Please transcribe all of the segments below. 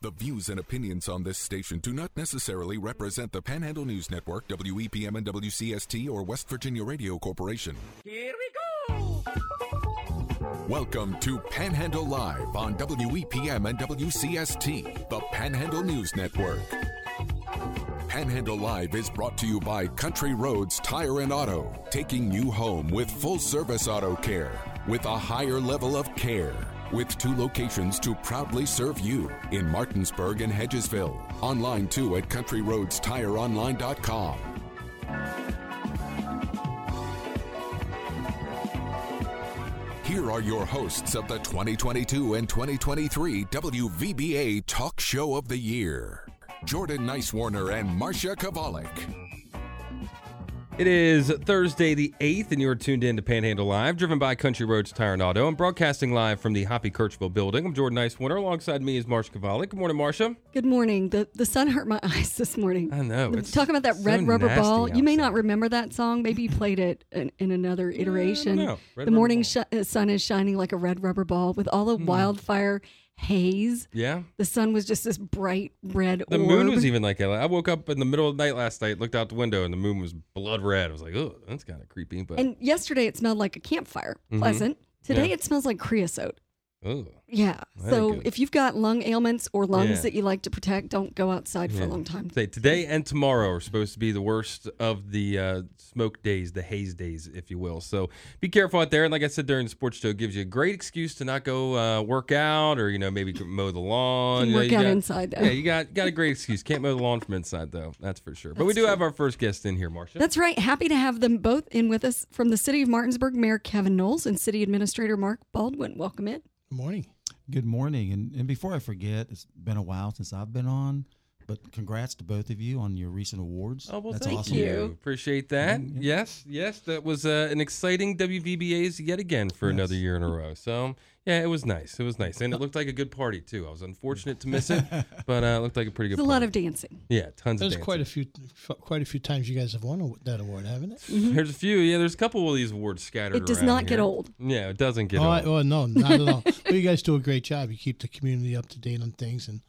The views and opinions on this station do not necessarily represent the Panhandle News Network, WEPM and WCST, or West Virginia Radio Corporation. Here we go! Welcome to Panhandle Live on WEPM and WCST, the Panhandle News Network. Panhandle Live is brought to you by Country Roads Tire and Auto, taking you home with full-service auto care, with a higher level of care. With two locations to proudly serve you in Martinsburg and Hedgesville. Online, too, at countryroadstireonline.com. Here are your hosts of the 2022 and 2023 WVBA Talk Show of the Year, Jordan Nicewarner and Marsha Chwalik. It is Thursday the 8th, and you are tuned in to Panhandle Live, driven by Country Roads Tire and Auto. I'm broadcasting live from the Hoppy Kirchville building. I'm Jordan Nicewarner. Alongside me is Marsha Chwalik. Good morning, Marsha. Good morning. The sun hurt my eyes this morning. I know. It's talking about that so red rubber ball. Outside. You may not remember that song. Maybe you played it in another iteration. No. The morning sun is shining like a red rubber ball with all the wildfire haze. Yeah. The sun was just this bright red orb. The moon was even like that. I woke up in the middle of the night last night, looked out the window, and the moon was blood red. I was like, oh, that's kind of creepy. But And yesterday it smelled like a campfire. Pleasant. Today it smells like creosote. Oh. Yeah. So if you've got lung ailments or lungs that you like to protect, don't go outside for a long time. Today and tomorrow are supposed to be the worst of the smoke days, the haze days, if you will. So be careful out there. And like I said during the sports show, it gives you a great excuse to not go work out or, you know, maybe mow the lawn. You work out inside, though. Yeah, you got a great excuse. Can't mow the lawn from inside, though. That's for sure. But we do have our first guest in here, Marsha. That's right. Happy to have them both in with us from the city of Martinsburg, Mayor Kevin Knowles and City Administrator Mark Baldwin. Welcome in. Good morning. And before I forget, it's been a while since I've been on, but congrats to both of you on your recent awards. Oh, well, That's awesome. Thank you. Appreciate that. Mm-hmm. Yes. That was an exciting WVBA's yet again for another year in a row. So, yeah, it was nice. And it looked like a good party, too. I was unfortunate to miss it, but it looked like a pretty good party. It's a lot of dancing. Yeah, tons of dancing. There's quite a few times you guys have won that award, haven't it? Mm-hmm. There's a few. Yeah, there's a couple of these awards scattered around. It does not get old. Yeah, it doesn't get old. Oh, no, not at all. But you guys do a great job. You keep the community up to date on things and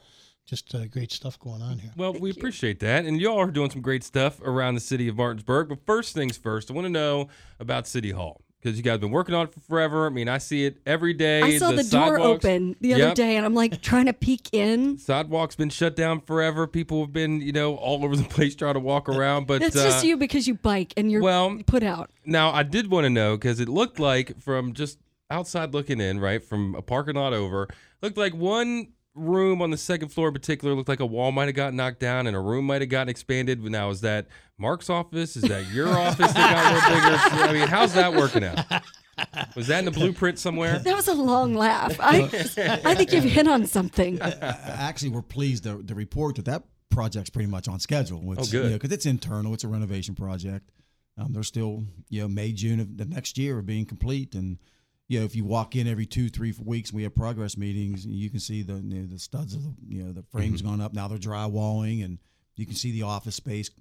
just great stuff going on here. Well, we appreciate that. And y'all are doing some great stuff around the city of Martinsburg. But first things first, I want to know about City Hall, because you guys have been working on it for forever. I mean, I see it every day. I saw the door open the other day, and I'm like trying to peek in. Sidewalk's been shut down forever. People have been, all over the place trying to walk around. But that's just you because you bike and you're put out. Now, I did want to know, because it looked like from just outside looking in, right, from a parking lot over, looked like one room on the second floor in particular looked like a wall might have gotten knocked down and a room might have gotten expanded. Now, is that Mark's office? Is that your office that got real bigger? I mean, how's that working out? Was that in the blueprint somewhere? That was a long laugh. I think you've hit on something. Actually, we're pleased to report that project's pretty much on schedule. Which, good. Because it's internal. It's a renovation project. They're still, May, June of the next year of being complete. And if you walk in every 2-3 weeks, we have progress meetings. And you can see the studs of the frames gone up. Now they're drywalling, and you can see the office space,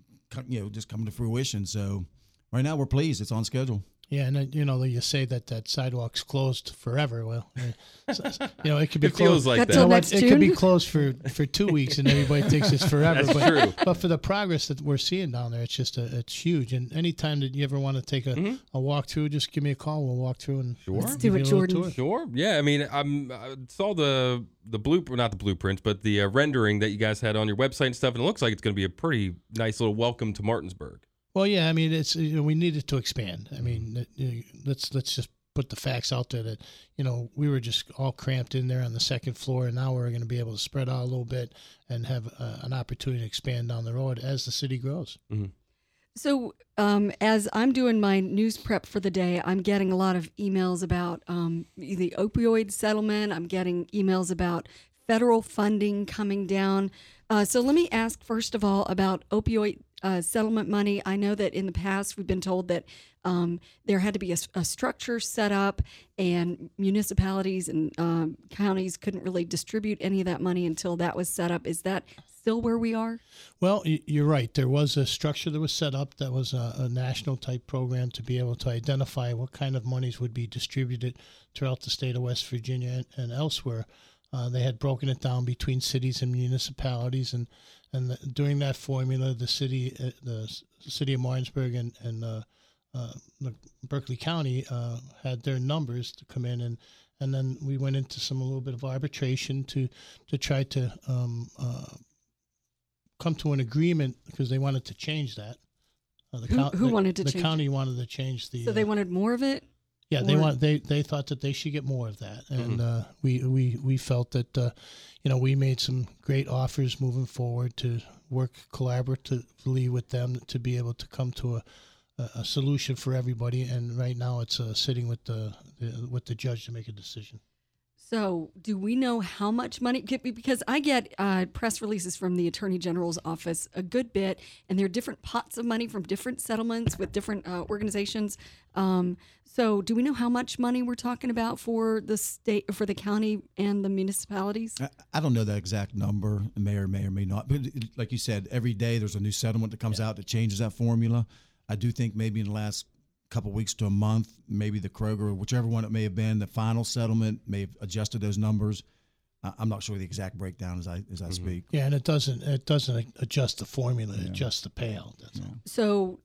just coming to fruition. So right now we're pleased; it's on schedule. Yeah, and you say that sidewalk's closed forever. Well, it could be closed. Feels like that. It could be closed for 2 weeks, and everybody thinks it's forever. That's true. But for the progress that we're seeing down there, it's just it's huge. And anytime that you ever want to take a walk through, just give me a call. We'll walk through and let's do it, Jordan. Sure. Yeah, I mean, I saw the blueprint, not the blueprints, but the rendering that you guys had on your website and stuff, and it looks like it's going to be a pretty nice little welcome to Martinsburg. Well, yeah, I mean, it's we needed to expand. I mean, let's just put the facts out there that, we were just all cramped in there on the second floor, and now we're going to be able to spread out a little bit and have an opportunity to expand down the road as the city grows. Mm-hmm. So as I'm doing my news prep for the day, I'm getting a lot of emails about the opioid settlement. I'm getting emails about federal funding coming down. So let me ask, first of all, about opioid settlement money. I know that in the past we've been told that there had to be a structure set up, and municipalities and counties couldn't really distribute any of that money until that was set up. Is that still where we are? Well, you're right. There was a structure that was set up that was a national type program to be able to identify what kind of monies would be distributed throughout the state of West Virginia and elsewhere. They had broken it down between cities and municipalities, and during that formula, the city of Martinsburg and Berkeley County had their numbers to come in, and then we went into a little bit of arbitration to try to come to an agreement, because they wanted to change that. The county wanted to change the. So they wanted more of it. Yeah, they thought that they should get more of that, and we felt that we made some great offers moving forward to work collaboratively with them to be able to come to a solution for everybody. And right now, it's sitting with the judge to make a decision. So, do we know how much money? Because I get press releases from the Attorney General's office a good bit, and there are different pots of money from different settlements with different organizations. So, do we know how much money we're talking about for the state, for the county, and the municipalities? I don't know the exact number. It may or may not. But like you said, every day there's a new settlement that comes out that changes that formula. I do think maybe in the last couple weeks to a month, maybe the Kroger, whichever one it may have been, the final settlement may have adjusted those numbers. I'm not sure the exact breakdown as I speak. Yeah, and it doesn't adjust the formula, it adjusts the payout. That's all. So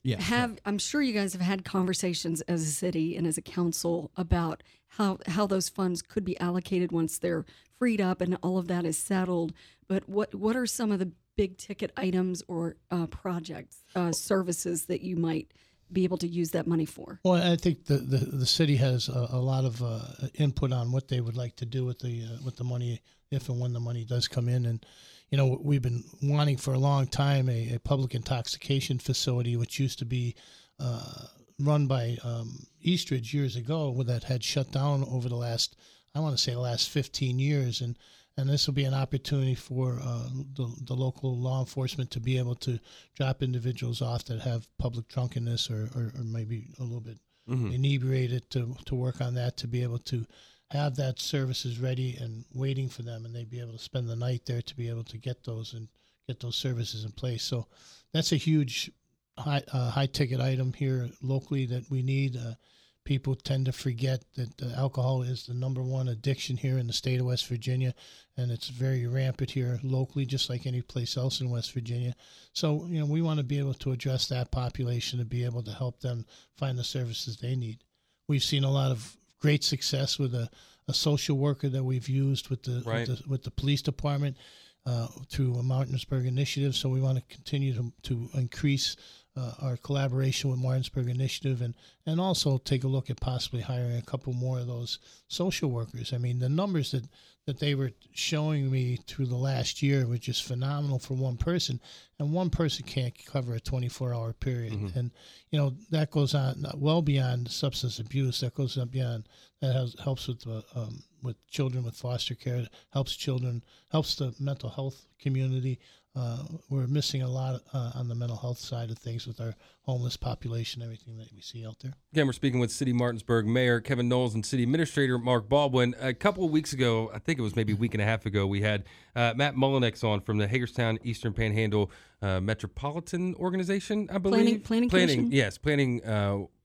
I'm sure you guys have had conversations as a city and as a council about how those funds could be allocated once they're freed up and all of that is settled. But what are some of the big ticket items or projects, services that you might be able to use that money for? Well, I think the city has a lot of input on what they would like to do with the money if and when the money does come in. And we've been wanting for a long time a public intoxication facility, which used to be run by Eastridge years ago, that had shut down over the last 15 years. And this will be an opportunity for the local law enforcement to be able to drop individuals off that have public drunkenness or maybe a little bit inebriated, to work on that, to be able to have that services ready and waiting for them, and they'd be able to spend the night there to be able to get those and get those services in place. So that's a huge high ticket item here locally that we need. People tend to forget that alcohol is the number one addiction here in the state of West Virginia, and it's very rampant here locally, just like any place else in West Virginia. So, we want to be able to address that population and be able to help them find the services they need. We've seen a lot of great success with a social worker that we've used with the police department through a Martinsburg Initiative. So we want to continue to increase our collaboration with Martinsburg Initiative and also take a look at possibly hiring a couple more of those social workers. I mean, the numbers that they were showing me through the last year were just phenomenal for one person, and one person can't cover a 24-hour period. And, that goes on well beyond substance abuse. That goes on beyond – that helps with children with foster care, helps the mental health community. We're missing a lot on the mental health side of things with our homeless population, everything that we see out there. Again, we're speaking with City Martinsburg Mayor Kevin Knowles and City Administrator Mark Baldwin. A couple of weeks ago, I think it was maybe a week and a half ago, we had Matt Mullinex on from the Hagerstown Eastern Panhandle Metropolitan Organization, I believe. Planning. Yes, planning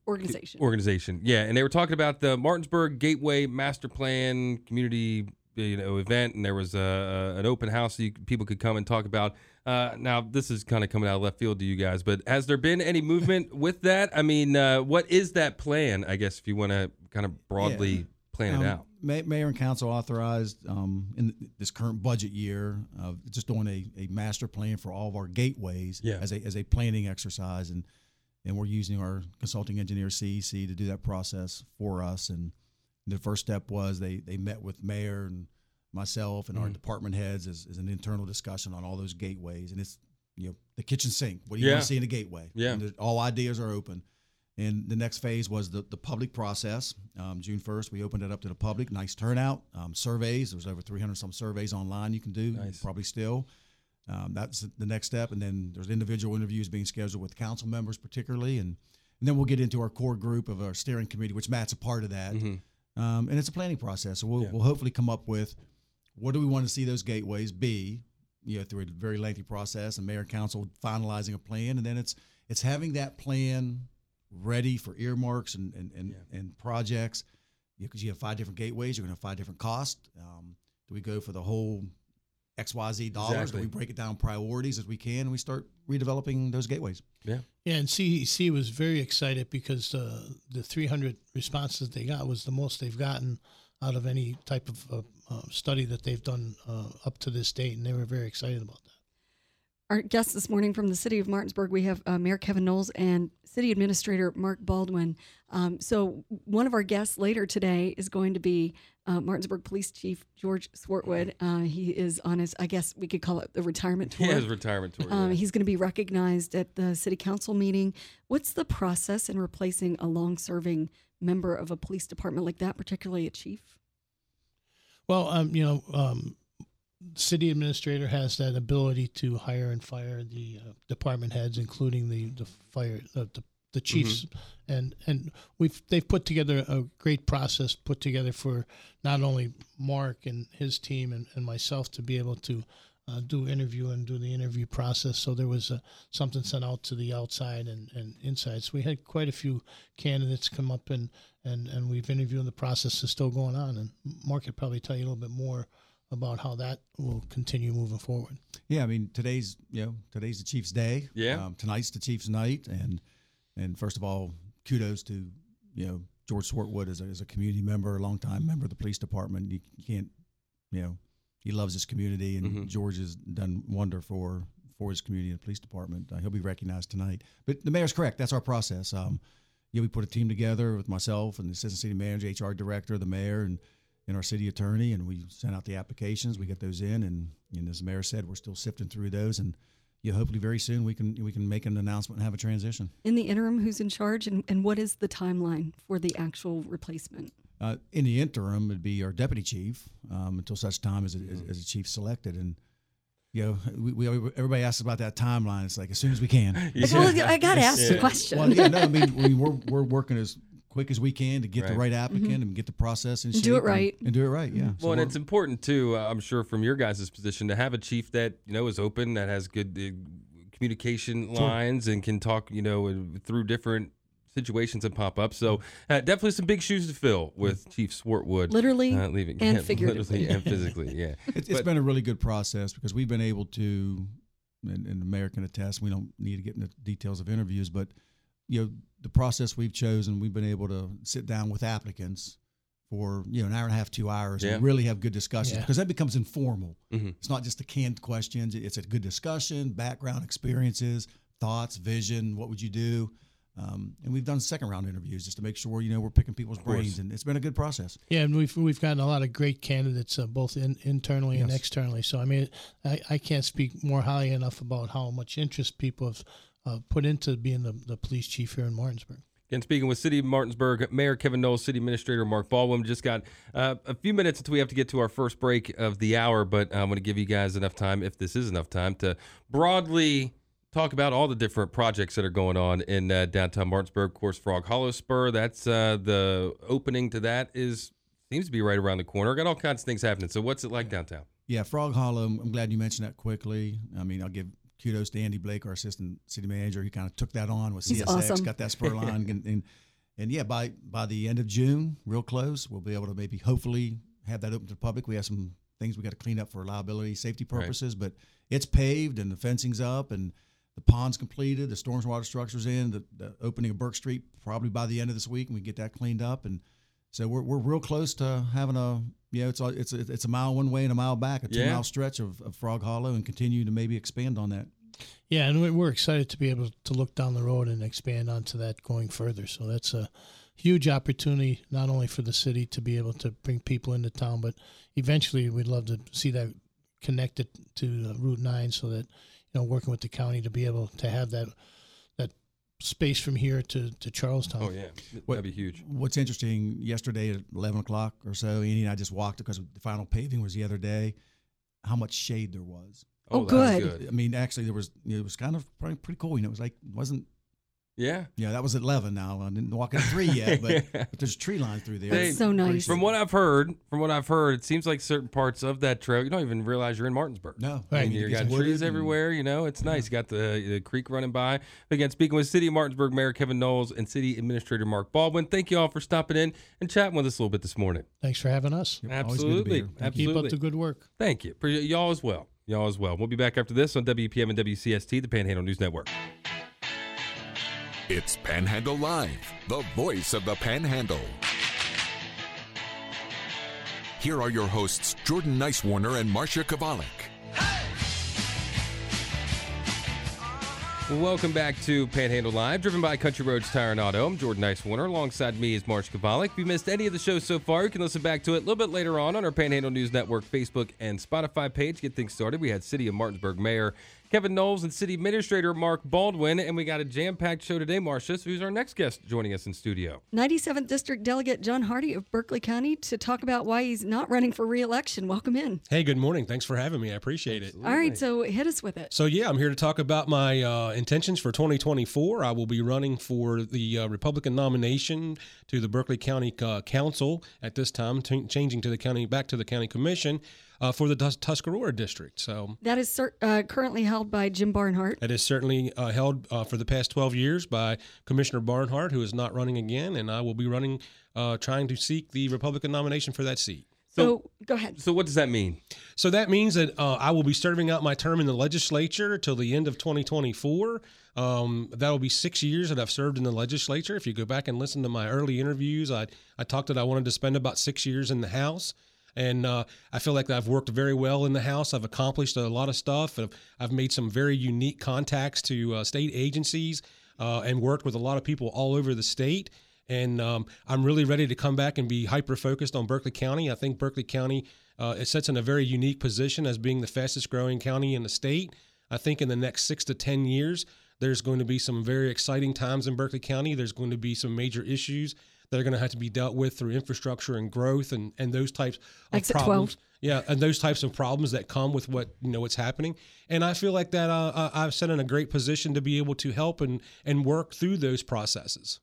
organization. Yeah, and they were talking about the Martinsburg Gateway Master Plan Community event, and there was an open house that people could come and talk about. Now, this is kind of coming out of left field to you guys, but has there been any movement with that? I mean, what is that plan, I guess, if you want to kind of broadly plan it out? Mayor and Council authorized in this current budget year just doing a master plan for all of our gateways as a planning exercise, and we're using our consulting engineer, CEC, to do that process for us. And the first step was they met with Mayor and myself and our department heads as an internal discussion on all those gateways. And it's, the kitchen sink. What do you want to see in a gateway? Yeah. And all ideas are open. And the next phase was the public process. June 1st, we opened it up to the public. Nice turnout. Surveys. There was over 300-some surveys online you can do, probably still. That's the next step. And then there's individual interviews being scheduled with council members particularly. And then we'll get into our core group of our steering committee, which Matt's a part of that. Mm-hmm. And it's a planning process. So we'll hopefully come up with what do we want to see those gateways be, through a very lengthy process, and Mayor and Council finalizing a plan. And then it's having that plan ready for earmarks and projects, because you have 5 different gateways. You're going to have 5 different costs. Do we go for the whole XYZ dollars? Exactly. Do we break it down priorities as we can, and we start redeveloping those gateways? Yeah. Yeah, and CEC was very excited because the 300 responses they got was the most they've gotten out of any type of study that they've done up to this date, and they were very excited about that. Our guests this morning from the city of Martinsburg, we have Mayor Kevin Knowles and City Administrator Mark Baldwin. So one of our guests later today is going to be Martinsburg Police Chief George Swartwood. He is on his, I guess we could call it the retirement tour. Yeah, his retirement tour. Yeah. He's going to be recognized at the city council meeting. What's the process in replacing a long-serving member of a police department like that, particularly a chief? Well, city administrator has that ability to hire and fire the department heads, including the chiefs, mm-hmm. and they've put together a great process put together for not only Mark and his team and myself to be able to do the interview process. So there was something sent out to the outside and inside. So we had quite a few candidates come up and we've interviewed. The process is still going on, and Mark could probably tell you a little bit more about how that will continue moving forward. Yeah, I mean, today's the Chief's day. Yeah. Tonight's the Chief's night, and first of all, kudos to George Swartwood as a community member, a longtime member of the police department. You can't, he loves his community, and mm-hmm. George has done wonder for his community and the police department. He'll be recognized tonight. But the mayor's correct. That's our process. We put a team together with myself and the assistant city manager, HR director, the mayor, and our city attorney, and we sent out the applications. We got those in, and as the mayor said, we're still sifting through those, and hopefully very soon we can make an announcement and have a transition. In the interim, who's in charge, and what is the timeline for the actual replacement? In the interim, it'd be our deputy chief until such time as a chief's selected, and everybody asks about that timeline. It's like as soon as we can. Yeah. Well, I got to ask the question. Well, yeah, no, I mean we're working as quick as we can to get the right applicant mm-hmm. and get the process and do it right. And do it right, yeah. Well, so and it's important, too, I'm sure, from your guys' position to have a chief that, is open, that has good communication lines and can talk, through different situations and pop up. So definitely some big shoes to fill with Chief Swartwood. Literally leaving. And figuratively. Literally and physically, yeah. It's been a really good process because we've been able to, and the mayor can attest, we don't need to get into details of interviews, but the process we've chosen, we've been able to sit down with applicants for, an hour and a half, 2 hours, and really have good discussions because that becomes informal. Mm-hmm. It's not just the canned questions. It's a good discussion, background experiences, thoughts, vision, what would you do? And we've done second round interviews just to make sure, we're picking people's brains, and it's been a good process. Yeah. And we've gotten a lot of great candidates, both internally and externally. So, I mean, I can't speak more highly enough about how much interest people have put into being the police chief here in Martinsburg. Again, speaking with City of Martinsburg, Mayor Kevin Knowles, City Administrator Mark Baldwin. Just got a few minutes until we have to get to our first break of the hour, but I'm going to give you guys enough time, if this is enough time, to broadly talk about all the different projects that are going on in downtown Martinsburg. Of course, Frog Hollow Spur, that's the opening to that seems to be right around the corner. Got all kinds of things happening. So what's it like downtown? Yeah, Frog Hollow, I'm glad you mentioned that quickly. I mean, I'll give kudos to Andy Blake, our assistant city manager, who kind of took that on with CSX. He's awesome. Got that spur line, and by the end of June, real close, we'll be able to maybe hopefully have that open to the public. We have some things we got to clean up for liability, safety purposes, but it's paved and the fencing's up and the pond's completed, the stormwater structure's in, the opening of Burke Street probably by the end of this week, and we get that cleaned up, and so we're real close to having a. Yeah, it's a mile one way and a mile back, a 2 mile stretch of Frog Hollow, and continue to maybe expand on that. Yeah, and we're excited to be able to look down the road and expand onto that going further. So that's a huge opportunity, not only for the city to be able to bring people into town, but eventually we'd love to see that connected to Route 9, so that working with the county to be able to have that space from here to Charlestown. Oh, yeah. That'd be huge. What's interesting, yesterday at 11 o'clock or so, Andy and I just walked because the final paving was the other day, how much shade there was. Oh, good. I mean, actually, there was, it was kind of pretty cool. It was like, it wasn't Yeah. Yeah, that was at 11 now. I didn't walk in 3 yet, but, but there's a tree line through there. It's so nice. From what I've heard, it seems like certain parts of that trail, you don't even realize you're in Martinsburg. No. Right. And you got trees everywhere, you know. It's nice. You got the creek running by. Again, speaking with City of Martinsburg Mayor Kevin Knowles and City Administrator Mark Baldwin, thank you all for stopping in and chatting with us a little bit this morning. Thanks for having us. Absolutely. Absolutely. Keep up the good work. Thank you. Appreciate y'all as well. Y'all as well. We'll be back after this on WPM and WCST, the Panhandle News Network. It's Panhandle Live, the voice of the Panhandle. Here are your hosts, Jordan Nicewarner and Marsha Chwalik. Hey! Welcome back to Panhandle Live, driven by Country Roads Tire and Auto. I'm Jordan Nicewarner. Alongside me is Marsha Chwalik. If you missed any of the show so far, you can listen back to it a little bit later on our Panhandle News Network Facebook and Spotify page. Get things started. We had City of Martinsburg Mayor Kevin Knowles and City Administrator Mark Baldwin, and we got a jam-packed show today, Marsha. So who's our next guest joining us in studio? 97th District Delegate John Hardy of Berkeley County to talk about why he's not running for re-election. Welcome in. Hey, good morning. Thanks for having me. I appreciate it. Absolutely. All right, so hit us with it. So, yeah, I'm here to talk about my intentions for 2024. I will be running for the Republican nomination to the Berkeley County Council at this time, changing to the county, back to the County Commission. For the Tuscarora district. So that is currently held by Jim Barnhart. That is certainly held for the past 12 years by Commissioner Barnhart, who is not running again, and I will be running, trying to seek the Republican nomination for that seat. So go ahead. So what does that mean? So that means that I will be serving out my term in the legislature till the end of 2024. That will be 6 years that I've served in the legislature. If you go back and listen to my early interviews, I talked that I wanted to spend about 6 years in the House. And I feel like I've worked very well in the House. I've accomplished a lot of stuff. I've made some very unique contacts to state agencies and worked with a lot of people all over the state. And I'm really ready to come back and be hyper-focused on Berkeley County. I think Berkeley County, it sits in a very unique position as being the fastest growing county in the state. I think in the next 6 to 10 years, there's going to be some very exciting times in Berkeley County. There's going to be some major issues that are going to have to be dealt with through infrastructure and growth and those types of problems. Yeah, and those types of problems that come with what what's happening. And I feel like that I've set in a great position to be able to help and work through those processes.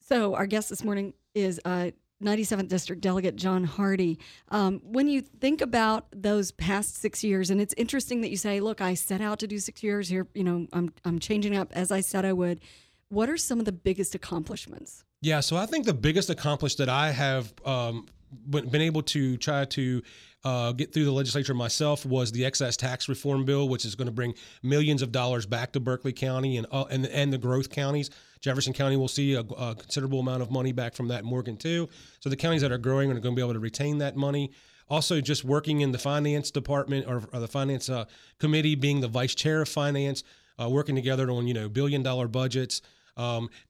So our guest this morning is 97th District Delegate John Hardy. When you think about those past 6 years, and it's interesting that you say, "Look, I set out to do 6 years here. I'm changing up as I said I would." What are some of the biggest accomplishments? Yeah, so I think the biggest accomplishment that I have been able to try to get through the legislature myself was the excess tax reform bill, which is going to bring millions of dollars back to Berkeley County and the growth counties. Jefferson County will see a considerable amount of money back from that, Morgan too. So the counties that are growing are going to be able to retain that money. Also, just working in the finance department or the finance committee, being the vice chair of finance, working together on billion-dollar budgets.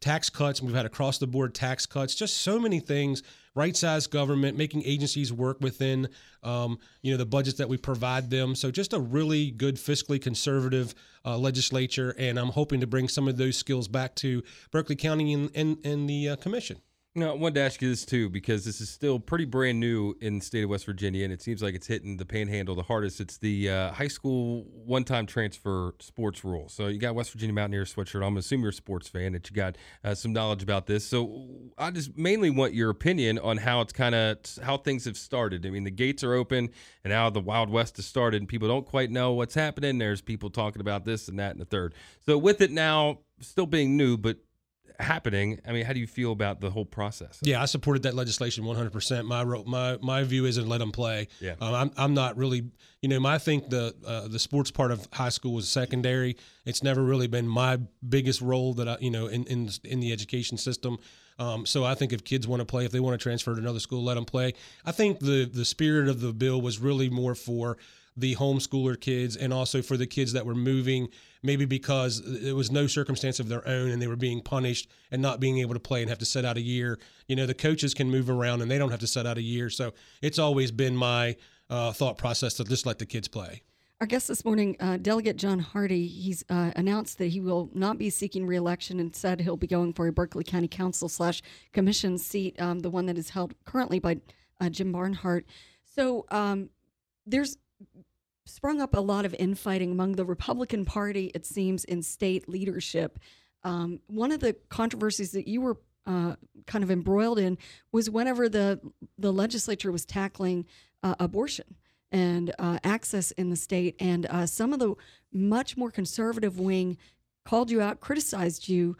Tax cuts. We've had across the board tax cuts, just so many things, right-sized government, making agencies work within, the budgets that we provide them. So just a really good fiscally conservative legislature. And I'm hoping to bring some of those skills back to Berkeley County and the commission. Now, I wanted to ask you this too, because this is still pretty brand new in the state of West Virginia, and it seems like it's hitting the Panhandle the hardest. It's the high school one-time transfer sports rule. So you got West Virginia Mountaineer sweatshirt. I'm assuming you're a sports fan, that you got some knowledge about this. So I just mainly want your opinion on how it's how things have started. I mean, the gates are open, and now the Wild West has started, and people don't quite know what's happening. There's people talking about this and that and the third. So with it now still being new, but happening, I mean, how do you feel about the whole process? Yeah, I supported that legislation 100%. My view isn't let them play. Yeah. I'm not really, I think the sports part of high school is secondary. It's never really been my biggest role that I, in the education system. So I think if kids want to play, if they want to transfer to another school, let them play. I think the spirit of the bill was really more for the homeschooler kids and also for the kids that were moving, maybe because it was no circumstance of their own and they were being punished and not being able to play and have to sit out a year. The coaches can move around and they don't have to sit out a year. So it's always been my thought process to just let the kids play. Our guest this morning, Delegate John Hardy, he's announced that he will not be seeking re-election and said he'll be going for a Berkeley County Council/Commission seat, the one that is held currently by Jim Barnhart. So there's sprung up a lot of infighting among the Republican Party, it seems, in state leadership. One of the controversies that you were kind of embroiled in was whenever the legislature was tackling abortion and access in the state, and some of the much more conservative wing called you out, criticized you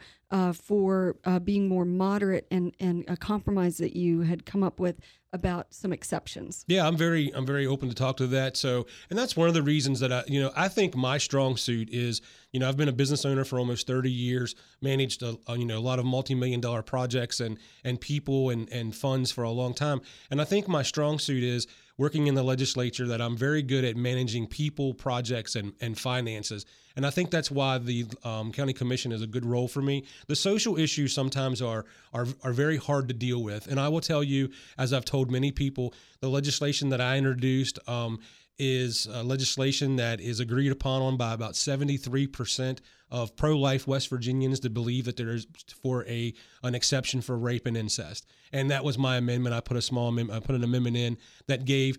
for being more moderate and a compromise that you had come up with about some exceptions. Yeah, I'm very open to talk to that. So, and that's one of the reasons that I think my strong suit is, I've been a business owner for almost 30 years, managed a lot of multi-million-dollar projects and people and funds for a long time. And I think my strong suit is working in the legislature, that I'm very good at managing people, projects, and finances. And I think that's why the county commission is a good role for me. The social issues sometimes are very hard to deal with. And I will tell you, as I've told many people, the legislation that I introduced is legislation that is agreed upon by about 73% of pro-life West Virginians to believe that there is for an exception for rape and incest. And that was my amendment. I put an amendment in that gave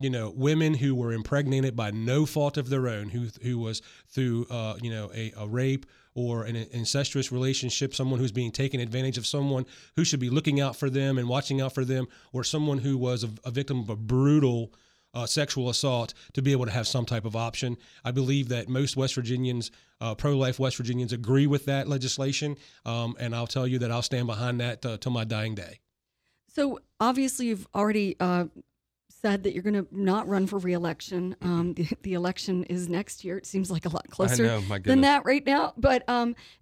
women who were impregnated by no fault of their own, who was through a rape or an incestuous relationship, someone who's being taken advantage of, someone who should be looking out for them and watching out for them, or someone who was a victim of a brutal sexual assault, to be able to have some type of option. I believe that most West Virginians, pro-life West Virginians, agree with that legislation, and I'll tell you that I'll stand behind that till my dying day. So obviously you've already said that you're going to not run for re-election. The election is next year. It seems like a lot closer than that right now. But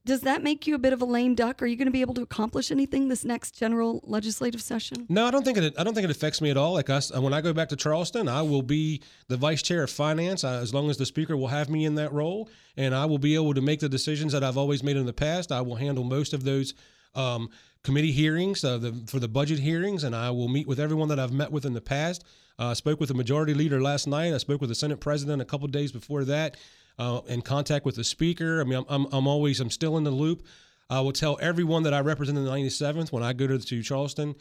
does that make you a bit of a lame duck? Are you going to be able to accomplish anything this next general legislative session? No, I don't think it affects me at all. Like when I go back to Charleston, I will be the vice chair of finance as long as the speaker will have me in that role, and I will be able to make the decisions that I've always made in the past. I will handle most of those committee hearings for the budget hearings, and I will meet with everyone that I've met with in the past. I spoke with the majority leader last night. I spoke with the Senate president a couple of days before that, in contact with the speaker. I mean, I'm still in the loop. I will tell everyone that I represent in the 97th when I go to Charleston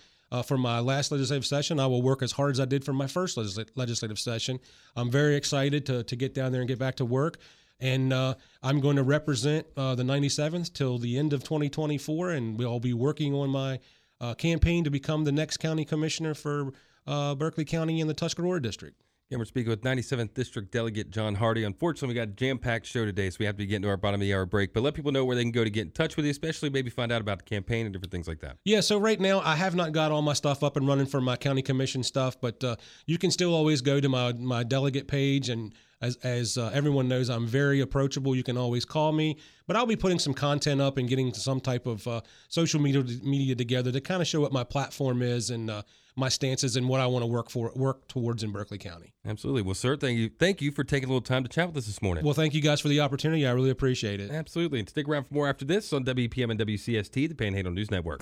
for my last legislative session. I will work as hard as I did for my first legislative session. I'm very excited to get down there and get back to work. And I'm going to represent the 97th till the end of 2024, and I'll be working on my campaign to become the next county commissioner for Berkeley County in the Tuscarora district. And we're speaking with 97th District Delegate John Hardy. Unfortunately, we got a jam-packed show today, so we have to get into our bottom of the hour break. But let people know where they can go to get in touch with you, especially maybe find out about the campaign and different things like that. Yeah, so right now I have not got all my stuff up and running for my county commission stuff, but you can still always go to my delegate page. And as everyone knows, I'm very approachable. You can always call me. But I'll be putting some content up and getting some type of social media together to kind of show what my platform is and my stances and what I want to work towards in Berkeley County. Absolutely. Well, sir, thank you for taking a little time to chat with us this morning. Well, thank you guys for the opportunity. I really appreciate it. Absolutely. And stick around for more after this on WPM and WCST, the Panhandle News Network.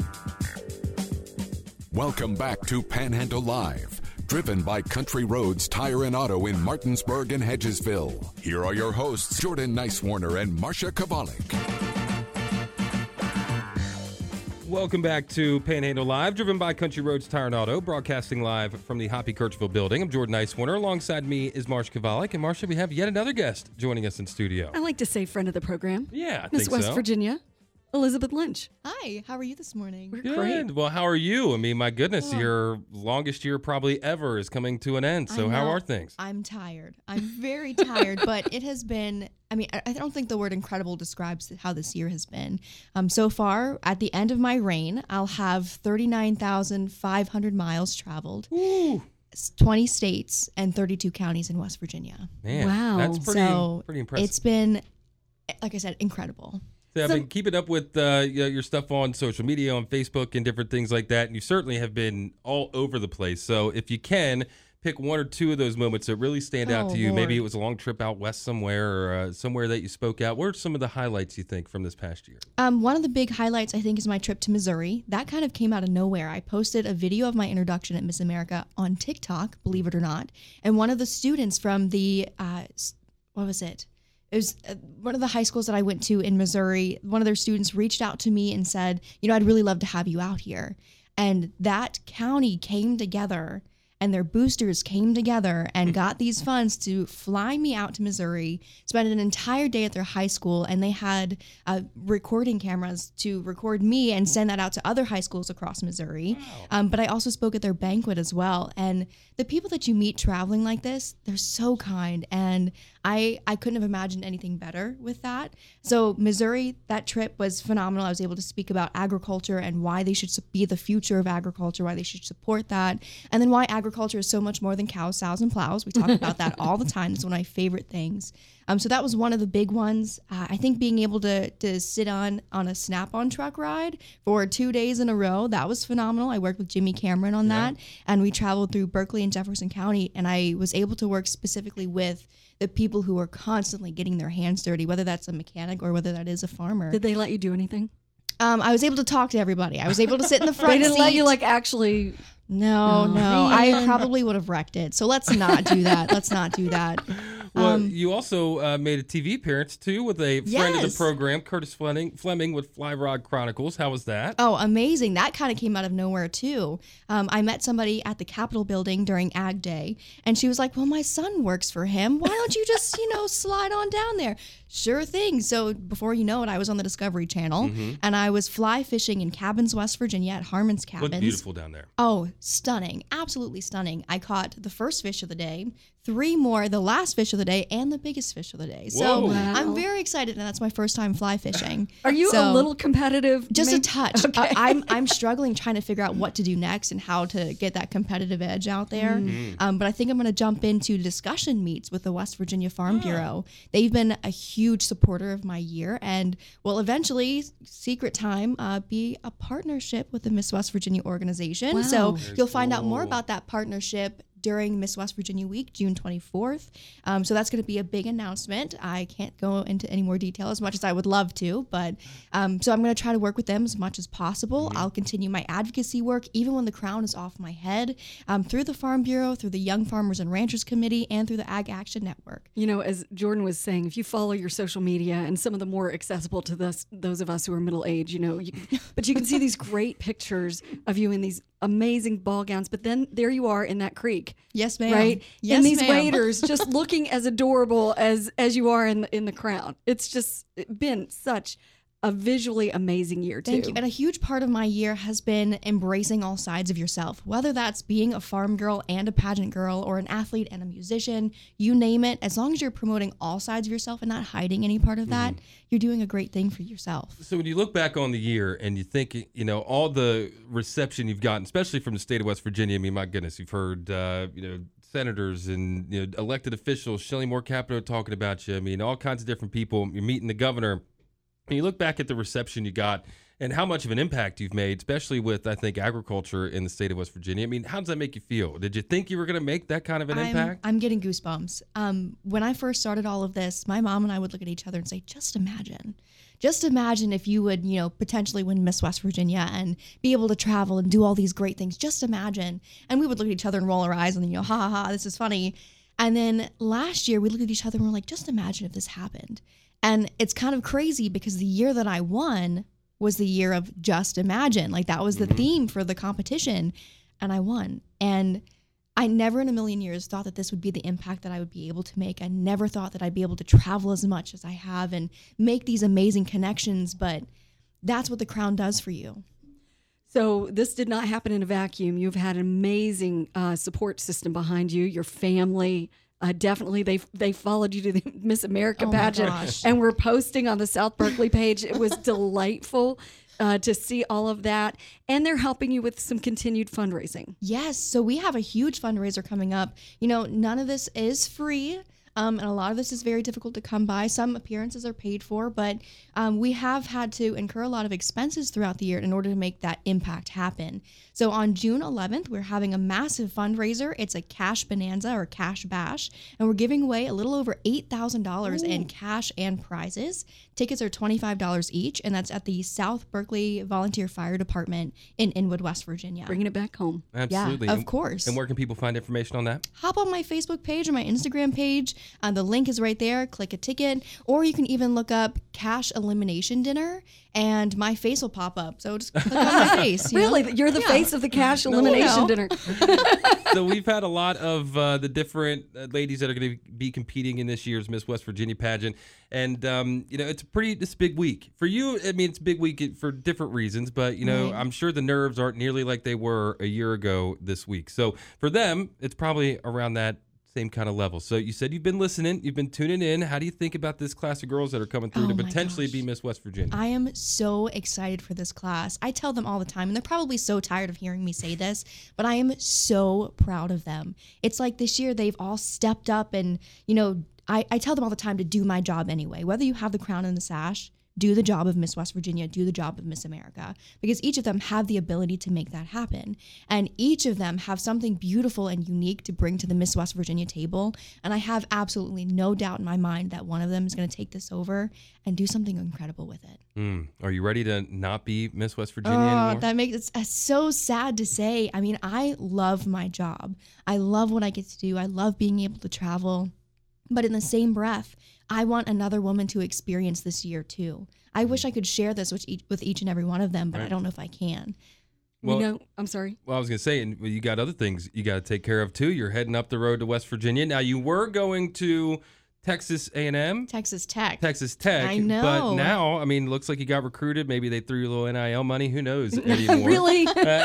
Welcome back to Panhandle Live, driven by Country Roads Tire and Auto in Martinsburg and Hedgesville. Here are your hosts, Jordan Nicewarner and Marsha Chwalik. Welcome back to Panhandle Live, driven by Country Roads Tire and Auto, broadcasting live from the Hoppy Kirchville building. I'm Jordan Nicewarner. Alongside me is Marsha Chwalik. And Marsha, we have yet another guest joining us in studio. I like to say friend of the program. Yeah, I think so. Miss West Virginia, Elizabeth Lynch. Hi, how are you this morning? We're great. Well, how are you? I mean, my goodness, your longest year probably ever is coming to an end. So how are things? I'm tired. I'm very tired, but it has been, I don't think the word incredible describes how this year has been. So far, at the end of my reign, I'll have 39,500 miles traveled. Ooh. 20 states and 32 counties in West Virginia. Man, wow. That's pretty impressive. It's been, like I said, incredible. So, I've been keeping up with your stuff on social media, on Facebook and different things like that. And you certainly have been all over the place. So if you can, pick one or two of those moments that really stand out to you. Lord. Maybe it was a long trip out west somewhere or somewhere that you spoke out. What are some of the highlights you think from this past year? One of the big highlights, I think, is my trip to Missouri. That kind of came out of nowhere. I posted a video of my introduction at Miss America on TikTok, believe it or not. And one of the students from the, what was it? It was one of the high schools that I went to in Missouri. One of their students reached out to me and said, I'd really love to have you out here. And that county came together and their boosters came together and got these funds to fly me out to Missouri, spend an entire day at their high school, and they had recording cameras to record me and send that out to other high schools across Missouri. Wow. But I also spoke at their banquet as well. And the people that you meet traveling like this, they're so kind. And I couldn't have imagined anything better with that. So Missouri, that trip was phenomenal. I was able to speak about agriculture and why they should be the future of agriculture, why they should support that, and then why agriculture is so much more than cows, sows, and plows. We talk about that all the time. It's one of my favorite things. So that was one of the big ones. I think being able to sit on a Snap-on truck ride for 2 days in a row, that was phenomenal. I worked with Jimmy Cameron on that, and we traveled through Berkeley and Jefferson County, and I was able to work specifically with the people who are constantly getting their hands dirty, whether that's a mechanic or whether that is a farmer. Did they let you do anything? I was able to talk to everybody. I was able to sit in the front seat. They didn't let you, like, actually... No. I probably would have wrecked it. So let's not do that. Well, you also made a TV appearance, too, with a friend of the program, Curtis Fleming with Fly Rod Chronicles. How was that? Oh, amazing. That kind of came out of nowhere, too. I met somebody at the Capitol building during Ag Day, and she was like, well, my son works for him. Why don't you just, slide on down there? Sure thing. So before you know it, I was on the Discovery Channel, and I was fly fishing in Cabins, West Virginia, at Harmon's Cabins. Looked beautiful down there. Oh, stunning. Absolutely stunning. I caught the first fish of the day, 3 more, the last fish of the day, and the biggest fish of the day. So I'm very excited, and that's my first time fly fishing. Are you a little competitive? Just a touch. Okay. I'm struggling trying to figure out what to do next and how to get that competitive edge out there. But I think I'm going to jump into discussion meets with the West Virginia Farm Bureau. They've been a huge supporter of my year and will eventually, secret time, be a partnership with the Miss West Virginia organization. Wow. So you'll find out more about that partnership during Miss West Virginia Week, June 24th. So that's going to be a big announcement. I can't go into any more detail as much as I would love to, but so I'm going to try to work with them as much as possible. I'll continue my advocacy work, even when the crown is off my head, through the Farm Bureau, through the Young Farmers and Ranchers Committee, and through the Ag Action Network. You know, as Jordan was saying, if you follow your social media and some of the more accessible to those of us who are middle age, but you can see these great pictures of you in these amazing ball gowns, but then there you are in that creek. Yes, ma'am. Right? Yes, and these waders just looking as adorable as you are in the crown. It's just been such a visually amazing year, too. Thank you. And a huge part of my year has been embracing all sides of yourself, whether that's being a farm girl and a pageant girl or an athlete and a musician, you name it. As long as you're promoting all sides of yourself and not hiding any part of that, you're doing a great thing for yourself. So when you look back on the year and you think, all the reception you've gotten, especially from the state of West Virginia, I mean, my goodness, you've heard, senators and elected officials, Shelley Moore Capito talking about you. I mean, all kinds of different people. You're meeting the governor. When you look back at the reception you got and how much of an impact you've made, especially with, I think, agriculture in the state of West Virginia, I mean, how does that make you feel? Did you think you were going to make that kind of an impact? I'm getting goosebumps. When I first started all of this, my mom and I would look at each other and say, just imagine if you would, potentially win Miss West Virginia and be able to travel and do all these great things. Just imagine. And we would look at each other and roll our eyes and, ha, ha, ha, this is funny. And then last year, we looked at each other and we're like, just imagine if this happened. And it's kind of crazy because the year that I won was the year of just imagine. Like that was the theme for the competition and I won. And I never in a million years thought that this would be the impact that I would be able to make. I never thought that I'd be able to travel as much as I have and make these amazing connections, but that's what the crown does for you. So this did not happen in a vacuum. You've had an amazing support system behind you, your family. Definitely, they followed you to the Miss America pageant, and we're posting on the South Berkeley page. It was delightful to see all of that, and they're helping you with some continued fundraising. Yes, so we have a huge fundraiser coming up. None of this is free. And a lot of this is very difficult to come by. Some appearances are paid for, but we have had to incur a lot of expenses throughout the year in order to make that impact happen. So on June 11th, we're having a massive fundraiser. It's a cash bonanza or cash bash, and we're giving away a little over $8,000 in cash and prizes. Tickets are $25 each, and that's at the South Berkeley Volunteer Fire Department in Inwood, West Virginia. Bringing it back home. Absolutely. Yeah, of course. And where can people find information on that? Hop on my Facebook page or my Instagram page. The link is right there. Click a ticket, or you can even look up cash elimination dinner, and my face will pop up. So just click on my face. Really? You're the face of the cash elimination dinner. So we've had a lot of the different ladies that are going to be competing in this year's Miss West Virginia pageant. And, it's a big week. For you, I mean, it's a big week for different reasons, but, right. I'm sure the nerves aren't nearly like they were a year ago this week. So for them, it's probably around that same kind of level. So you said you've been listening, you've been tuning in. How do you think about this class of girls that are coming through to potentially be Miss West Virginia? I am so excited for this class. I tell them all the time, and they're probably so tired of hearing me say this, but I am so proud of them. It's like this year they've all stepped up and, I tell them all the time to do my job anyway. Whether you have the crown and the sash, do the job of Miss West Virginia, do the job of Miss America, because each of them have the ability to make that happen. And each of them have something beautiful and unique to bring to the Miss West Virginia table. And I have absolutely no doubt in my mind that one of them is going to take this over and do something incredible with it. Mm. Are you ready to not be Miss West Virginia anymore? That makes it so sad to say. I mean, I love my job. I love what I get to do. I love being able to travel. But in the same breath, I want another woman to experience this year, too. I wish I could share this with each and every one of them, but right. I don't know if I can. Well, I'm sorry. Well, I was going to say, and you got other things you got to take care of, too. You're heading up the road to West Virginia. Now, you were going to Texas A&M? Texas Tech. I know. But now, I mean, looks like you got recruited. Maybe they threw you a little NIL money. Who knows anymore? Really?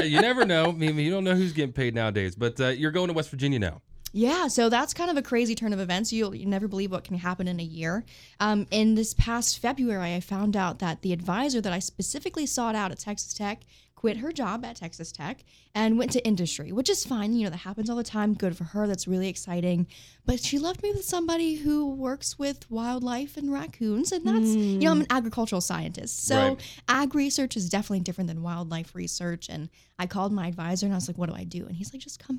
You never know. I mean, you don't know who's getting paid nowadays. But you're going to West Virginia now. Yeah, so that's kind of a crazy turn of events. You never believe what can happen in a year. In this past February, I found out that the advisor that I specifically sought out at Texas Tech quit her job at Texas Tech and went to industry, which is fine. That happens all the time. Good for her. That's really exciting. But she left me with somebody who works with wildlife and raccoons, and that's, I'm an agricultural scientist. So right. Ag research is definitely different than wildlife research. And I called my advisor and I was like, what do I do? And he's like, just come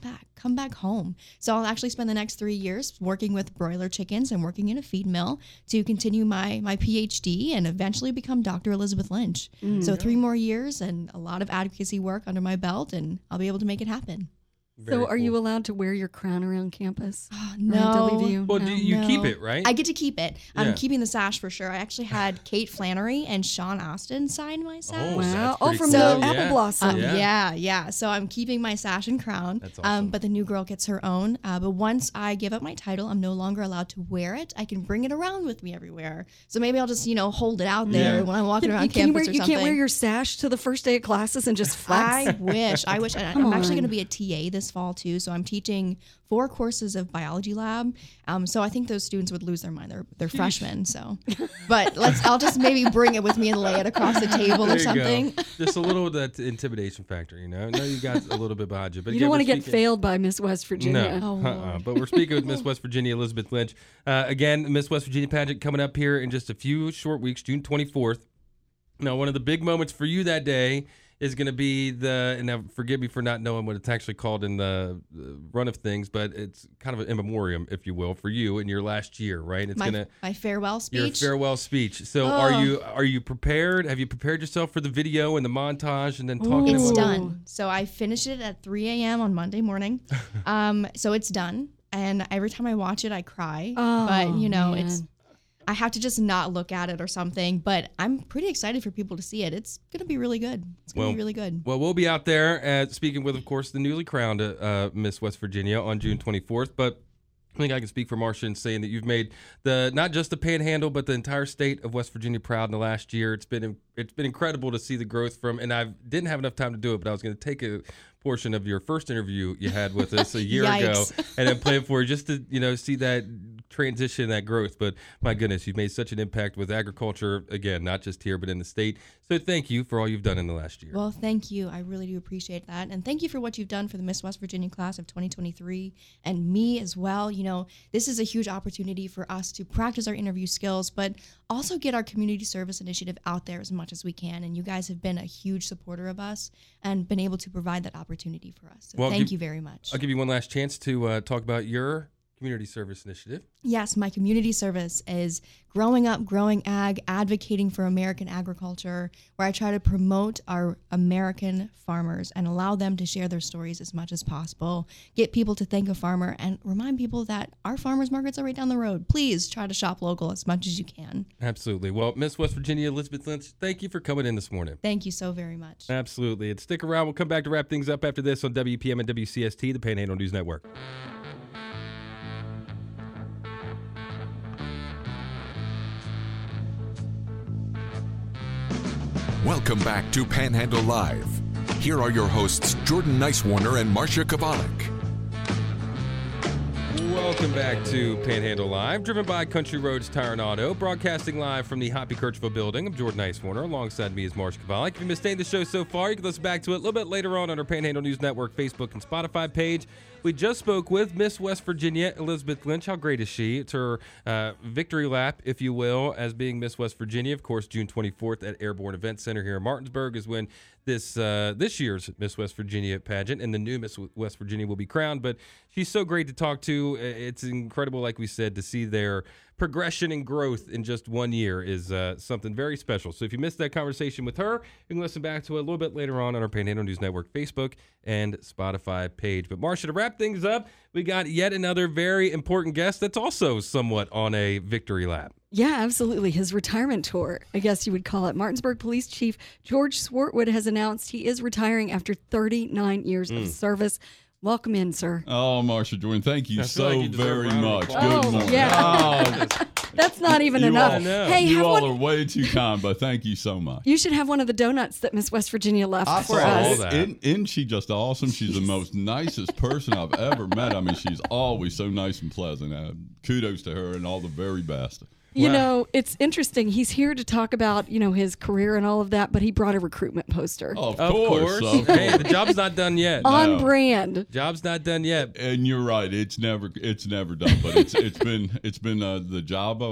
back home. So I'll actually spend the next 3 years working with broiler chickens and working in a feed mill to continue my PhD and eventually become Dr. Elizabeth Lynch. Mm. So 3 more years and a lot of advocacy work under my belt, and I'll be able to make it happen. Very so are cool. You allowed to wear your crown around campus? Oh, no. Well, do you keep it, right? I get to keep it. Yeah. I'm keeping the sash for sure. I actually had Kate Flannery and Sean Austin sign my sash. Oh, wow. Oh, from the Apple Blossom. Yeah. So I'm keeping my sash and crown. That's awesome. But the new girl gets her own. But once I give up my title, I'm no longer allowed to wear it. I can bring it around with me everywhere. So maybe I'll just, hold it out there when I'm walking around campus or something. You can't wear your sash to the first day of classes and just flex? I wish. I'm actually going to be a TA this fall too, so I'm teaching 4 courses of biology lab. So I think those students would lose their mind. They're freshmen, so. But I'll just maybe bring it with me and lay it across the table there or something. Just a little of that intimidation factor, No, you got a little bit behind you, but you don't want to get failed by Miss West Virginia. No, but we're speaking with Miss West Virginia Elizabeth Lynch. Again, Miss West Virginia pageant coming up here in just a few short weeks, June 24th. Now, one of the big moments for you that day is going to be now forgive me for not knowing what it's actually called in the run of things, but it's kind of an in memoriam, if you will, for you in your last year, right? It's my farewell speech. Your farewell speech. So are you prepared? Have you prepared yourself for the video and the montage and then talking about it? It's done. So I finished it at 3 a.m. on Monday morning. So it's done. And every time I watch it, I cry. But it's... I have to just not look at it or something, but I'm pretty excited for people to see it. It's going to be really good. Well, we'll be out there speaking with, of course, the newly crowned Miss West Virginia on June 24th, but I think I can speak for Marsha in saying that you've made not just the Panhandle, but the entire state of West Virginia proud in the last year. It's been incredible to see the growth from, and I didn't have enough time to do it, but I was going to take a portion of your first interview you had with us a year ago and then play it for you just to see that transition, that growth. But my goodness, you've made such an impact with agriculture, again, not just here, but in the state. So thank you for all you've done in the last year. Well, thank you. I really do appreciate that. And thank you for what you've done for the Miss West Virginia class of 2023 and me as well. This is a huge opportunity for us to practice our interview skills, but also get our community service initiative out there as much as we can. And you guys have been a huge supporter of us and been able to provide that opportunity for us. So thank you very much. I'll give you one last chance to talk about your Community service initiative. Yes, my community service is growing up, growing ag, advocating for American agriculture, where I try to promote our American farmers and allow them to share their stories as much as possible, get people to thank a farmer, and remind people that our farmers markets are right down the road. Please try to shop local as much as you can. Absolutely. Well, Miss West Virginia, Elizabeth Lynch, thank you for coming in this morning. Thank you so very much. Absolutely. And stick around. We'll come back to wrap things up after this on WPM and WCST, the Panhandle News Network. Welcome back to Panhandle Live. Here are your hosts, Jordan Nicewarner and Marsha Chwalik. Welcome back to Panhandle Live, driven by Country Roads Tire and Auto, broadcasting live from the Hoppy Kirchville building. I'm Jordan Nicewarner. Alongside me is Marsha Chwalik. If you missed any of the show so far, you can listen back to it a little bit later on our Panhandle News Network Facebook and Spotify page. We just spoke with Miss West Virginia, Elizabeth Lynch. How great is she? It's her victory lap, if you will, as being Miss West Virginia. Of course, June 24th at Airborne Event Center here in Martinsburg is when this year's Miss West Virginia pageant and the new Miss West Virginia will be crowned. But she's so great to talk to. It's incredible, like we said, to see their progression and growth in just 1 year is something very special. So if you missed that conversation with her, you can listen back to it a little bit later on our Panhandle News Network Facebook and Spotify page. But Marsha, to wrap things up, we got yet another very important guest that's also somewhat on a victory lap. Yeah, absolutely. His retirement tour, I guess you would call it. Martinsburg Police Chief George Swartwood has announced he is retiring after 39 years of service. Welcome in, sir. Oh, Marsha, Jordan, thank you so like you very much. Good morning. Yeah. Oh, that's not even enough. You all are way too kind, but thank you so much. You should have one of the donuts that Miss West Virginia left for us. Isn't she just awesome? She's the most nicest person I've ever met. I mean, she's always so nice and pleasant. Kudos to her and all the very best. You know, it's interesting. He's here to talk about, you know, his career and all of that, but he brought a recruitment poster. Of course. Hey, the job's not done yet. On brand. Job's not done yet. And you're right. It's never done. But it's been the job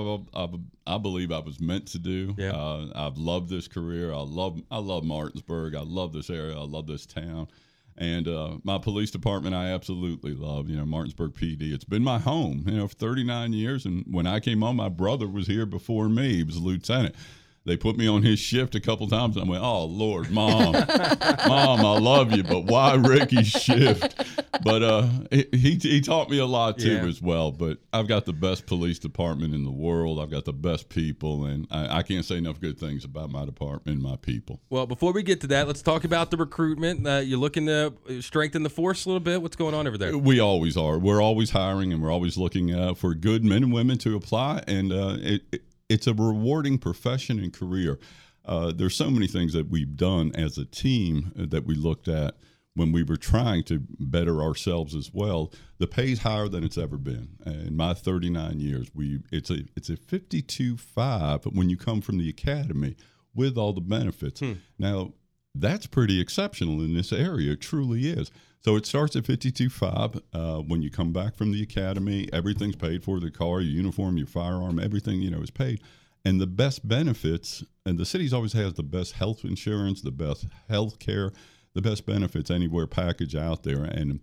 I believe I was meant to do. Yeah. I've loved this career. I love Martinsburg. I love this area. I love this town. And my police department, I absolutely love, you know, Martinsburg PD. It's been my home, you know, for 39 years. And when I came on, my brother was here before me. He was a lieutenant. They put me on his shift a couple times. And I went, oh, Lord, Mom, I love you, but why Ricky's shift? But he taught me a lot, too, as well. But I've got the best police department in the world. I've got the best people, and I can't say enough good things about my department and my people. Well, before we get to that, let's talk about the recruitment. You're looking to strengthen the force a little bit. What's going on over there? We always are. We're always hiring, and we're always looking for good men and women to apply, and it's a rewarding profession and career. There's so many things that we've done as a team that we looked at when we were trying to better ourselves as well. The pay's higher than it's ever been. In my 39 years, it's a 52.5 when you come from the academy with all the benefits. Now, that's pretty exceptional in this area. It truly is. So it starts at 52.5 when you come back from the academy. Everything's paid for: the car, your uniform, your firearm, everything, you know, is paid. And the best benefits, and the city's always has the best health insurance, the best health care, the best benefits anywhere package out there. And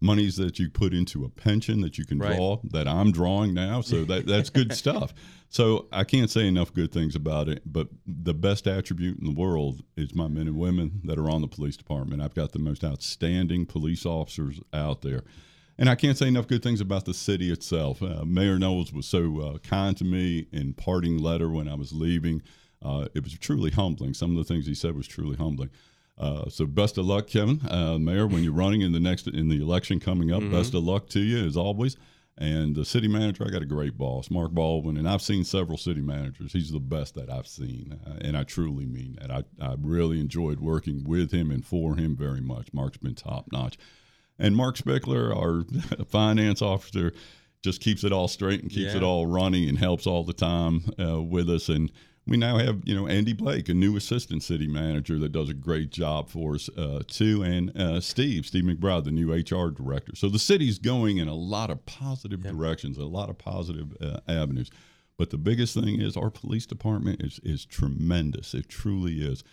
monies that you put into a pension that you can draw, that I'm drawing now. So that's good stuff. So I can't say enough good things about it, but the best attribute in the world is my men and women that are on the police department. I've got the most outstanding police officers out there. And I can't say enough good things about the city itself. Mayor Knowles was so kind to me in parting letter when I was leaving. It was truly humbling. Some of the things he said was truly humbling. So best of luck, Kevin, Mayor, when you're running in the election coming up. Best of luck to you as always. And the city manager, I got a great boss, Mark Baldwin, and I've seen several city managers. He's the best that I've seen, and I truly mean that. I really enjoyed working with him and for him very much. Mark's been top notch. And Mark Spickler, our finance officer, just keeps it all straight and keeps it all running and helps all the time with us. And we now have, you know, Andy Blake, a new assistant city manager that does a great job for us, too, and Steve McBride, the new HR director. So the city's going in a lot of positive directions, a lot of positive avenues. But the biggest thing is our police department is tremendous. It truly is.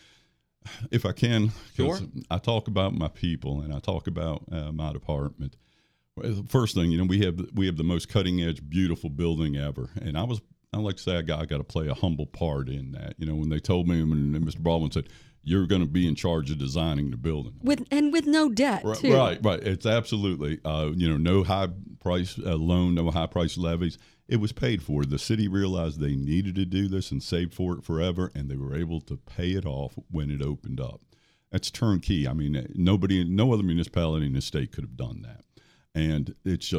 If I can, because I talk about my people and I talk about my department. First thing, you know, we have the most cutting edge, beautiful building ever, and I like to say I got to play a humble part in that. You know, when they told me, and Mr. Baldwin said, "You're going to be in charge of designing the building with no debt." Right, too. Right. It's absolutely no high price loan, no high price levies. It was paid for. The city realized they needed to do this and saved for it forever, and they were able to pay it off when it opened up. That's turnkey. I mean, no other municipality in the state could have done that. And it's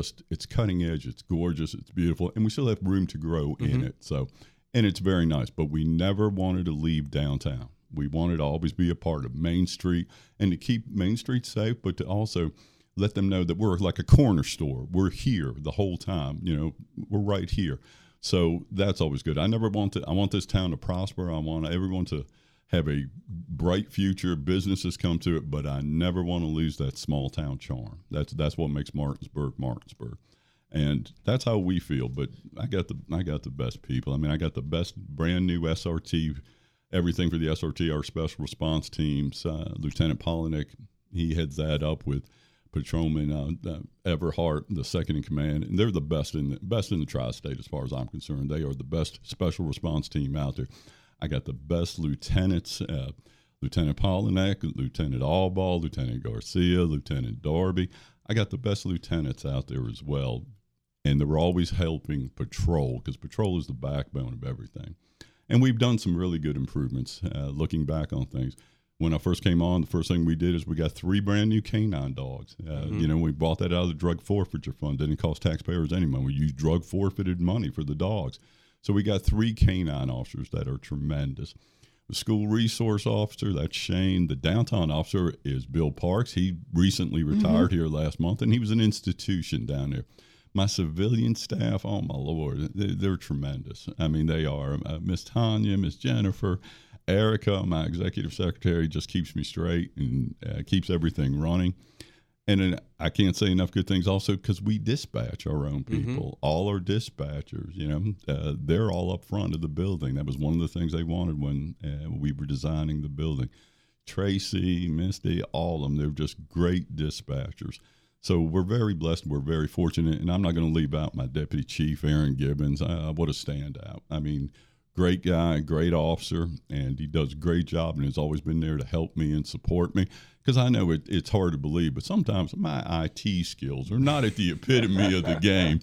cutting edge. It's gorgeous. It's beautiful. And we still have room to grow in it. So, and it's very nice, but we never wanted to leave downtown. We wanted to always be a part of Main Street and to keep Main Street safe, but to also let them know that we're like a corner store. We're here the whole time. You know, we're right here. So that's always good. I want this town to prosper. I want everyone to have a bright future, businesses come to it, but I never want to lose that small town charm. That's what makes Martinsburg. And that's how we feel, but I got the best people. I mean, I got the best brand new SRT, everything for the SRT, our special response teams. Lieutenant Polinick, he heads that up with Patrolman Everhart, the second in command, and they're the best in the tri-state as far as I'm concerned. They are the best special response team out there. I got the best lieutenants, Lieutenant Polinick, Lieutenant Allball, Lieutenant Garcia, Lieutenant Darby. I got the best lieutenants out there as well. And they were always helping patrol because patrol is the backbone of everything. And we've done some really good improvements looking back on things. When I first came on, the first thing we did is we got 3 brand new canine dogs. You know, we bought that out of the drug forfeiture fund. Didn't cost taxpayers any money. We used drug forfeited money for the dogs. So we got 3 canine officers that are tremendous. The school resource officer, that's Shane. The downtown officer is Bill Parks. He recently retired here last month, and he was an institution down there. My civilian staff, oh, my Lord, they're tremendous. I mean, they are. Miss Tanya, Miss Jennifer, Erica, my executive secretary, just keeps me straight and keeps everything running. And then I can't say enough good things also because we dispatch our own people. All our dispatchers, you know, they're all up front of the building. That was one of the things they wanted when we were designing the building. Tracy, Misty, all of them, they're just great dispatchers. So we're very blessed. We're very fortunate. And I'm not going to leave out my deputy chief, Aaron Gibbons. What a standout. I mean, great guy, great officer, and he does a great job and has always been there to help me and support me. Because I know it's hard to believe, but sometimes my IT skills are not at the epitome of the game.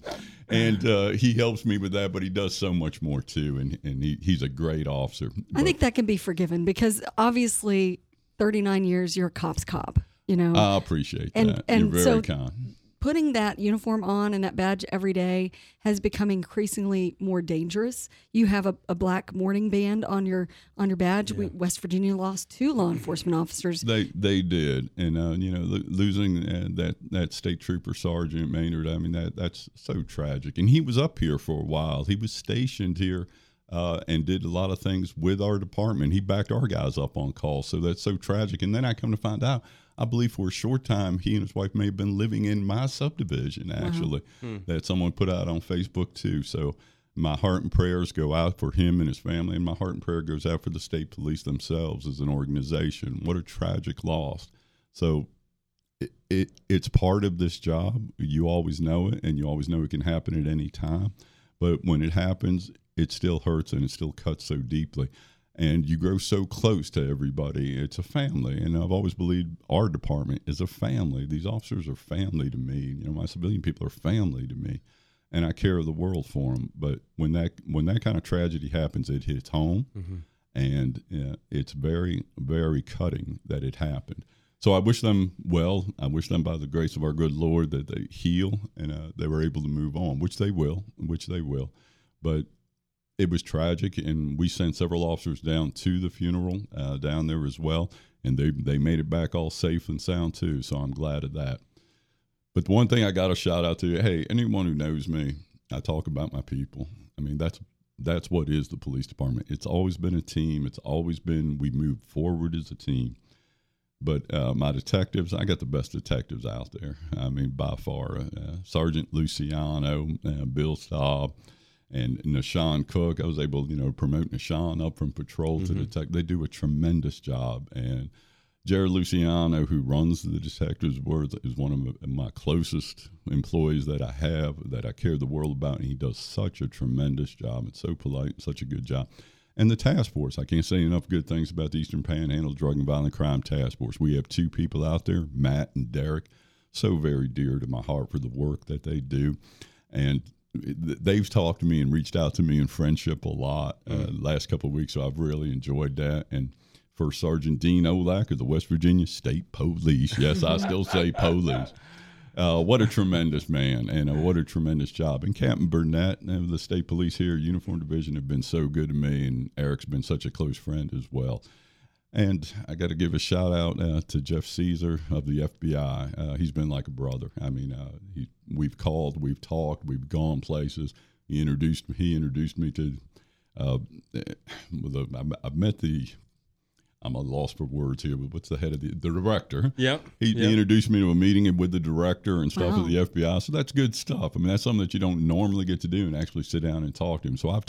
And he helps me with that, but he does so much more, too, and he's a great officer. I think that can be forgiven because, obviously, 39 years, you're a cop's cop, you know. I appreciate that. And you're very kind. Putting that uniform on and that badge every day has become increasingly more dangerous. You have a black mourning band on your badge. Yeah. West Virginia lost 2 law enforcement officers. They did, and losing that state trooper Sergeant Maynard. I mean that's so tragic. And he was up here for a while. He was stationed here and did a lot of things with our department. He backed our guys up on call. So that's so tragic. And then I come to find out. I believe for a short time, he and his wife may have been living in my subdivision, actually, that someone put out on Facebook, too. So my heart and prayers go out for him and his family, and my heart and prayer goes out for the state police themselves as an organization. What a tragic loss. So it's part of this job. You always know it, and you always know it can happen at any time. But when it happens, it still hurts, and it still cuts so deeply. And you grow so close to everybody. It's a family. And I've always believed our department is a family. These officers are family to me. You know, my civilian people are family to me. And I care of the world for them. But when that kind of tragedy happens, it hits home. And it's very, very cutting that it happened. So I wish them well. I wish them by the grace of our good Lord that they heal and they were able to move on, which they will. But it was tragic, and we sent several officers down to the funeral down there as well, and they made it back all safe and sound too, so I'm glad of that. But the one thing I got a shout-out to, hey, anyone who knows me, I talk about my people. I mean, that's what is the police department. It's always been a team. It's always been we move forward as a team. But my detectives, I got the best detectives out there, I mean, by far. Sergeant Luciano, Bill Staub, and Nashawn Cook. I was able to promote Nashawn up from patrol to detective. They do a tremendous job. And Jared Luciano, who runs the Detectives Board, is one of my closest employees that I have, that I care the world about, and he does such a tremendous job. It's so polite and such a good job. And the task force, I can't say enough good things about the Eastern Panhandle Drug and Violent Crime Task Force. We have two people out there, Matt and Derek, so very dear to my heart for the work that they do. And they've talked to me and reached out to me in friendship a lot last couple of weeks, so I've really enjoyed that. And First Sergeant Dean Olak of the West Virginia State Police. Yes, I still say police. What a tremendous man, and what a tremendous job. And Captain Burnett of the State Police here, Uniform Division, have been so good to me, and Eric's been such a close friend as well. And I got to give a shout out to Jeff Caesar of the FBI. He's been like a brother. I mean, we've called, we've talked, we've gone places. He introduced me to. I've met the. I'm at a loss for words here, but what's the head of the director? Yep. He introduced me to a meeting with the director and stuff of the FBI. So that's good stuff. I mean, that's something that you don't normally get to do and actually sit down and talk to him. So I've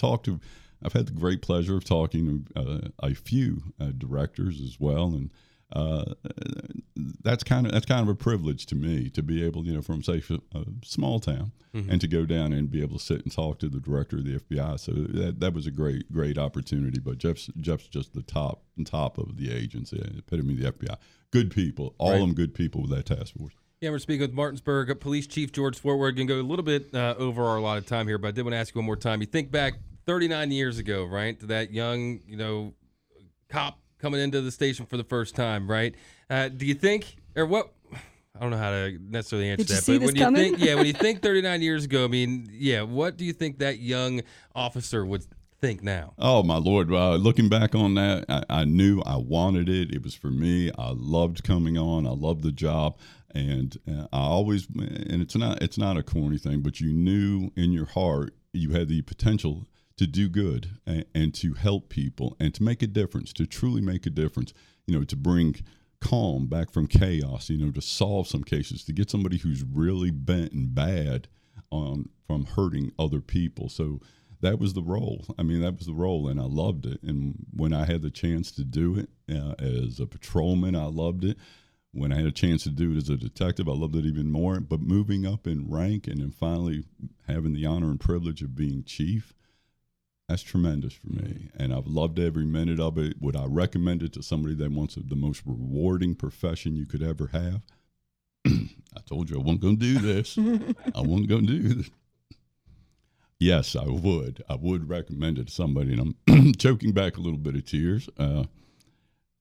had the great pleasure of talking to a few directors as well. And that's kind of a privilege to me to be able, from say a small town and to go down and be able to sit and talk to the director of the FBI. So that was a great, great opportunity, but Jeff's just the top of the agency, epitome of the FBI. Good people, all of them good people with that task force. Yeah, we're speaking with Martinsburg Police Chief George Swartwood. Going to go a little bit over our allotted time here, but I did want to ask you one more time. You think back 39 years ago, right, to that young, cop coming into the station for the first time, right? Do you think, or what? I don't know how to necessarily answer that. But when you think 39 years ago, I mean, yeah, what do you think that young officer would think now? Oh my Lord! Looking back on that, I knew I wanted it. It was for me. I loved coming on. I loved the job, and it's not a corny thing, but you knew in your heart you had the potential to do good and to help people and to make a difference, to truly make a difference, to bring calm back from chaos, to solve some cases, to get somebody who's really bent and bad from hurting other people. So that was the role. I mean, that was the role, and I loved it. And when I had the chance to do it as a patrolman, I loved it. When I had a chance to do it as a detective, I loved it even more. But moving up in rank and then finally having the honor and privilege of being chief, that's tremendous for me, and I've loved every minute of it. Would I recommend it to somebody that wants the most rewarding profession you could ever have? I told you I wasn't going to do this. I wasn't going to do this. Yes, I would. I would recommend it to somebody, and I'm choking back a little bit of tears.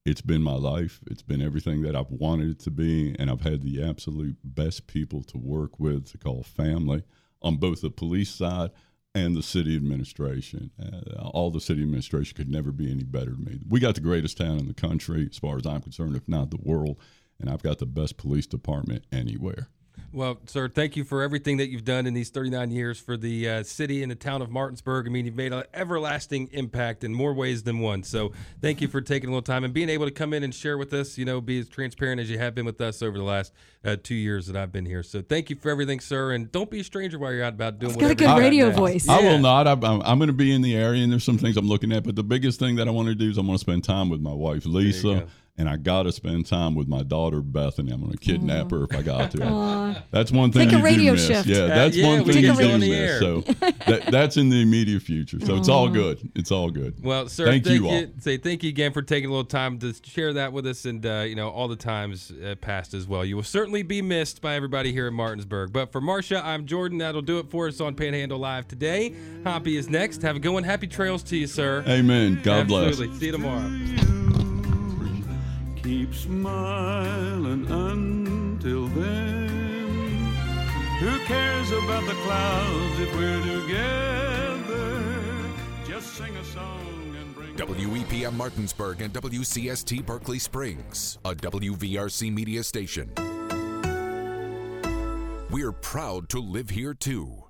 It's been my life. It's been everything that I've wanted it to be, and I've had the absolute best people to work with, to call family, on both the police side and the city administration. All the city administration could never be any better to me. We got the greatest town in the country, as far as I'm concerned, if not the world, and I've got the best police department anywhere. Well, sir, thank you for everything that you've done in these 39 years for the city and the town of Martinsburg. I mean, you've made an everlasting impact in more ways than one. So thank you for taking a little time and being able to come in and share with us, be as transparent as you have been with us over the last 2 years that I've been here. So thank you for everything, sir. And don't be a stranger while you're out about doing whatever. It's got a good radio voice. Yeah. I will not. I'm going to be in the area, and there's some things I'm looking at. But the biggest thing that I want to do is I want to spend time with my wife, Lisa. And I got to spend time with my daughter, Bethany. I'm going to kidnap her if I got to. That's one thing. Take a radio shift. Yeah, that's one thing you do miss. So that's in the immediate future. So it's all good. It's all good. Well, sir, thank you again for taking a little time to share that with us, and all the times past as well. You will certainly be missed by everybody here in Martinsburg. But for Marsha, I'm Jordan. That'll do it for us on Panhandle Live today. Hoppy is next. Have a good one. Happy trails to you, sir. Amen. God bless. Absolutely. See you tomorrow. Keep smiling until then. Who cares about the clouds if we're together? Just sing a song and bring WEPM Martinsburg and WCST Berkeley Springs, a WVRC media station. We're proud to live here too.